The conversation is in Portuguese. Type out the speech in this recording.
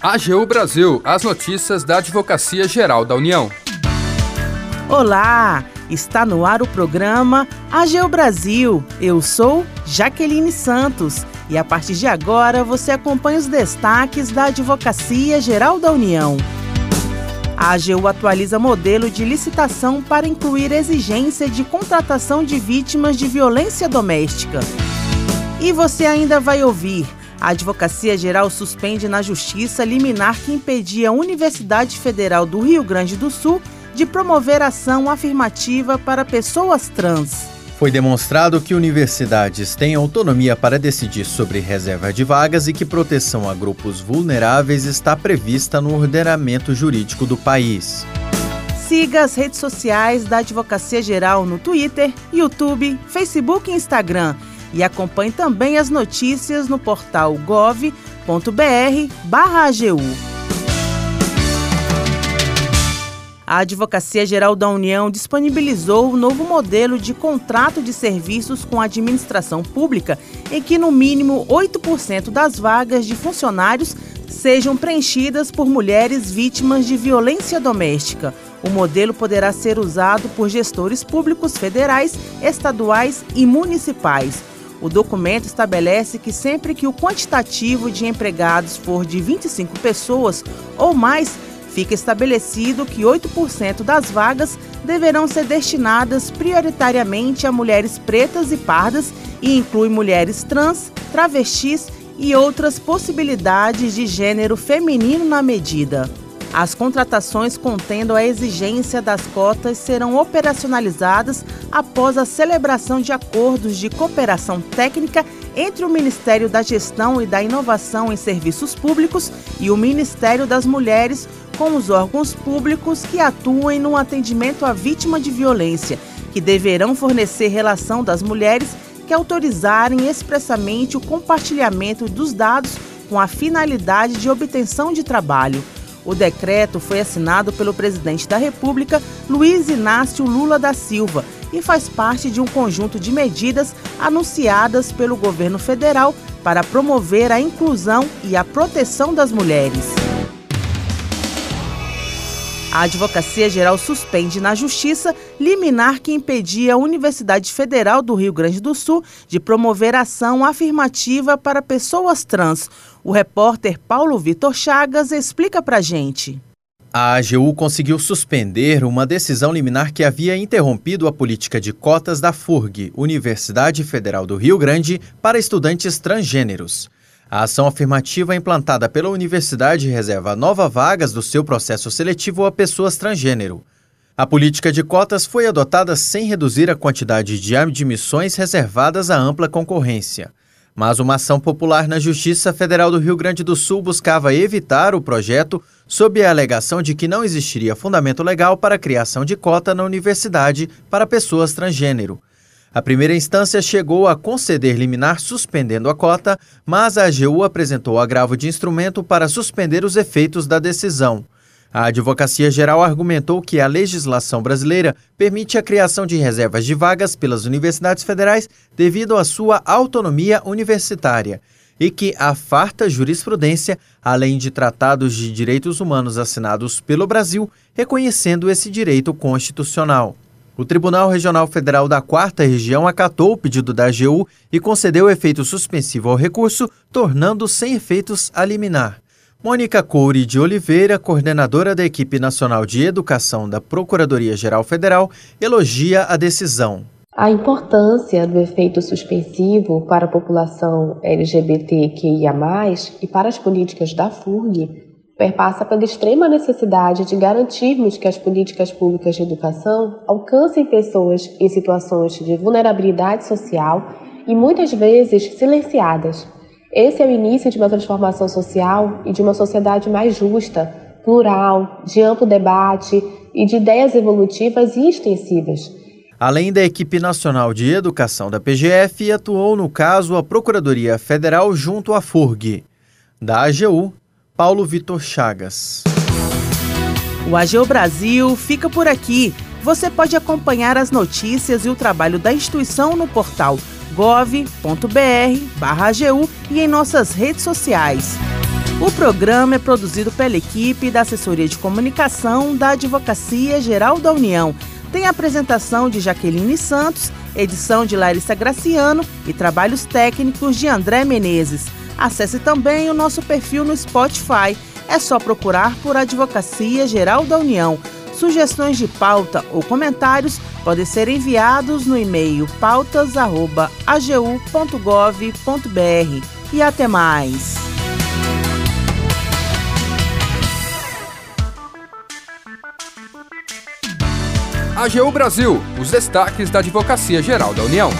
AGU Brasil, as notícias da Advocacia Geral da União. Olá, está no ar o programa AGU Brasil. Eu sou Jaqueline Santos e a partir de agora você acompanha os destaques da Advocacia Geral da União. A AGU atualiza modelo de licitação para incluir exigência de contratação de vítimas de violência doméstica. E você ainda vai ouvir: a Advocacia Geral suspende na Justiça liminar que impedia a Universidade Federal do Rio Grande do Sul de promover ação afirmativa para pessoas trans. Foi demonstrado que universidades têm autonomia para decidir sobre reserva de vagas e que proteção a grupos vulneráveis está prevista no ordenamento jurídico do país. Siga as redes sociais da Advocacia Geral no Twitter, YouTube, Facebook e Instagram. E acompanhe também as notícias no portal gov.br/AGU. A Advocacia Geral da União disponibilizou o novo modelo de contrato de serviços com a administração pública, em que no mínimo 8% das vagas de funcionários sejam preenchidas por mulheres vítimas de violência doméstica. O modelo poderá ser usado por gestores públicos federais, estaduais e municipais. O documento estabelece que sempre que o quantitativo de empregados for de 25 pessoas ou mais, fica estabelecido que 8% das vagas deverão ser destinadas prioritariamente a mulheres pretas e pardas e inclui mulheres trans, travestis e outras possibilidades de gênero feminino na medida. As contratações contendo a exigência das cotas serão operacionalizadas após a celebração de acordos de cooperação técnica entre o Ministério da Gestão e da Inovação em Serviços Públicos e o Ministério das Mulheres com os órgãos públicos que atuem no atendimento à vítima de violência, que deverão fornecer relação das mulheres que autorizarem expressamente o compartilhamento dos dados com a finalidade de obtenção de trabalho. O decreto foi assinado pelo presidente da República, Luiz Inácio Lula da Silva, e faz parte de um conjunto de medidas anunciadas pelo governo federal para promover a inclusão e a proteção das mulheres. A Advocacia Geral suspende na Justiça liminar que impedia a Universidade Federal do Rio Grande do Sul de promover ação afirmativa para pessoas trans. O repórter Paulo Vitor Chagas explica pra gente. A AGU conseguiu suspender uma decisão liminar que havia interrompido a política de cotas da FURG, Universidade Federal do Rio Grande, para estudantes transgêneros. A ação afirmativa implantada pela universidade reserva novas vagas do seu processo seletivo a pessoas transgênero. A política de cotas foi adotada sem reduzir a quantidade de admissões reservadas à ampla concorrência. Mas uma ação popular na Justiça Federal do Rio Grande do Sul buscava evitar o projeto sob a alegação de que não existiria fundamento legal para a criação de cota na universidade para pessoas transgênero. A primeira instância chegou a conceder liminar suspendendo a cota, mas a AGU apresentou agravo de instrumento para suspender os efeitos da decisão. A Advocacia Geral argumentou que a legislação brasileira permite a criação de reservas de vagas pelas universidades federais devido à sua autonomia universitária e que a farta jurisprudência, além de tratados de direitos humanos assinados pelo Brasil, reconhecendo esse direito constitucional. O Tribunal Regional Federal da 4ª Região acatou o pedido da AGU e concedeu efeito suspensivo ao recurso, tornando sem efeitos a liminar. Mônica Couri de Oliveira, coordenadora da equipe nacional de educação da Procuradoria-Geral Federal, elogia a decisão. A importância do efeito suspensivo para a população LGBTQIA+, e para as políticas da FURG, perpassa pela extrema necessidade de garantirmos que as políticas públicas de educação alcancem pessoas em situações de vulnerabilidade social e muitas vezes silenciadas. Esse é o início de uma transformação social e de uma sociedade mais justa, plural, de amplo debate e de ideias evolutivas e extensivas. Além da equipe nacional de educação da PGF, atuou no caso a Procuradoria Federal junto à FURG. Da AGU, Paulo Vitor Chagas. O AGU Brasil fica por aqui. Você pode acompanhar as notícias e o trabalho da instituição no portal gov.br/AGU e em nossas redes sociais. O programa é produzido pela equipe da Assessoria de Comunicação da Advocacia Geral da União. Tem a apresentação de Jaqueline Santos, edição de Larissa Graciano e trabalhos técnicos de André Menezes. Acesse também o nosso perfil no Spotify. É só procurar por Advocacia Geral da União. Sugestões de pauta ou comentários podem ser enviados no e-mail pautas@agu.gov.br. E até mais! AGU Brasil, os destaques da Advocacia Geral da União.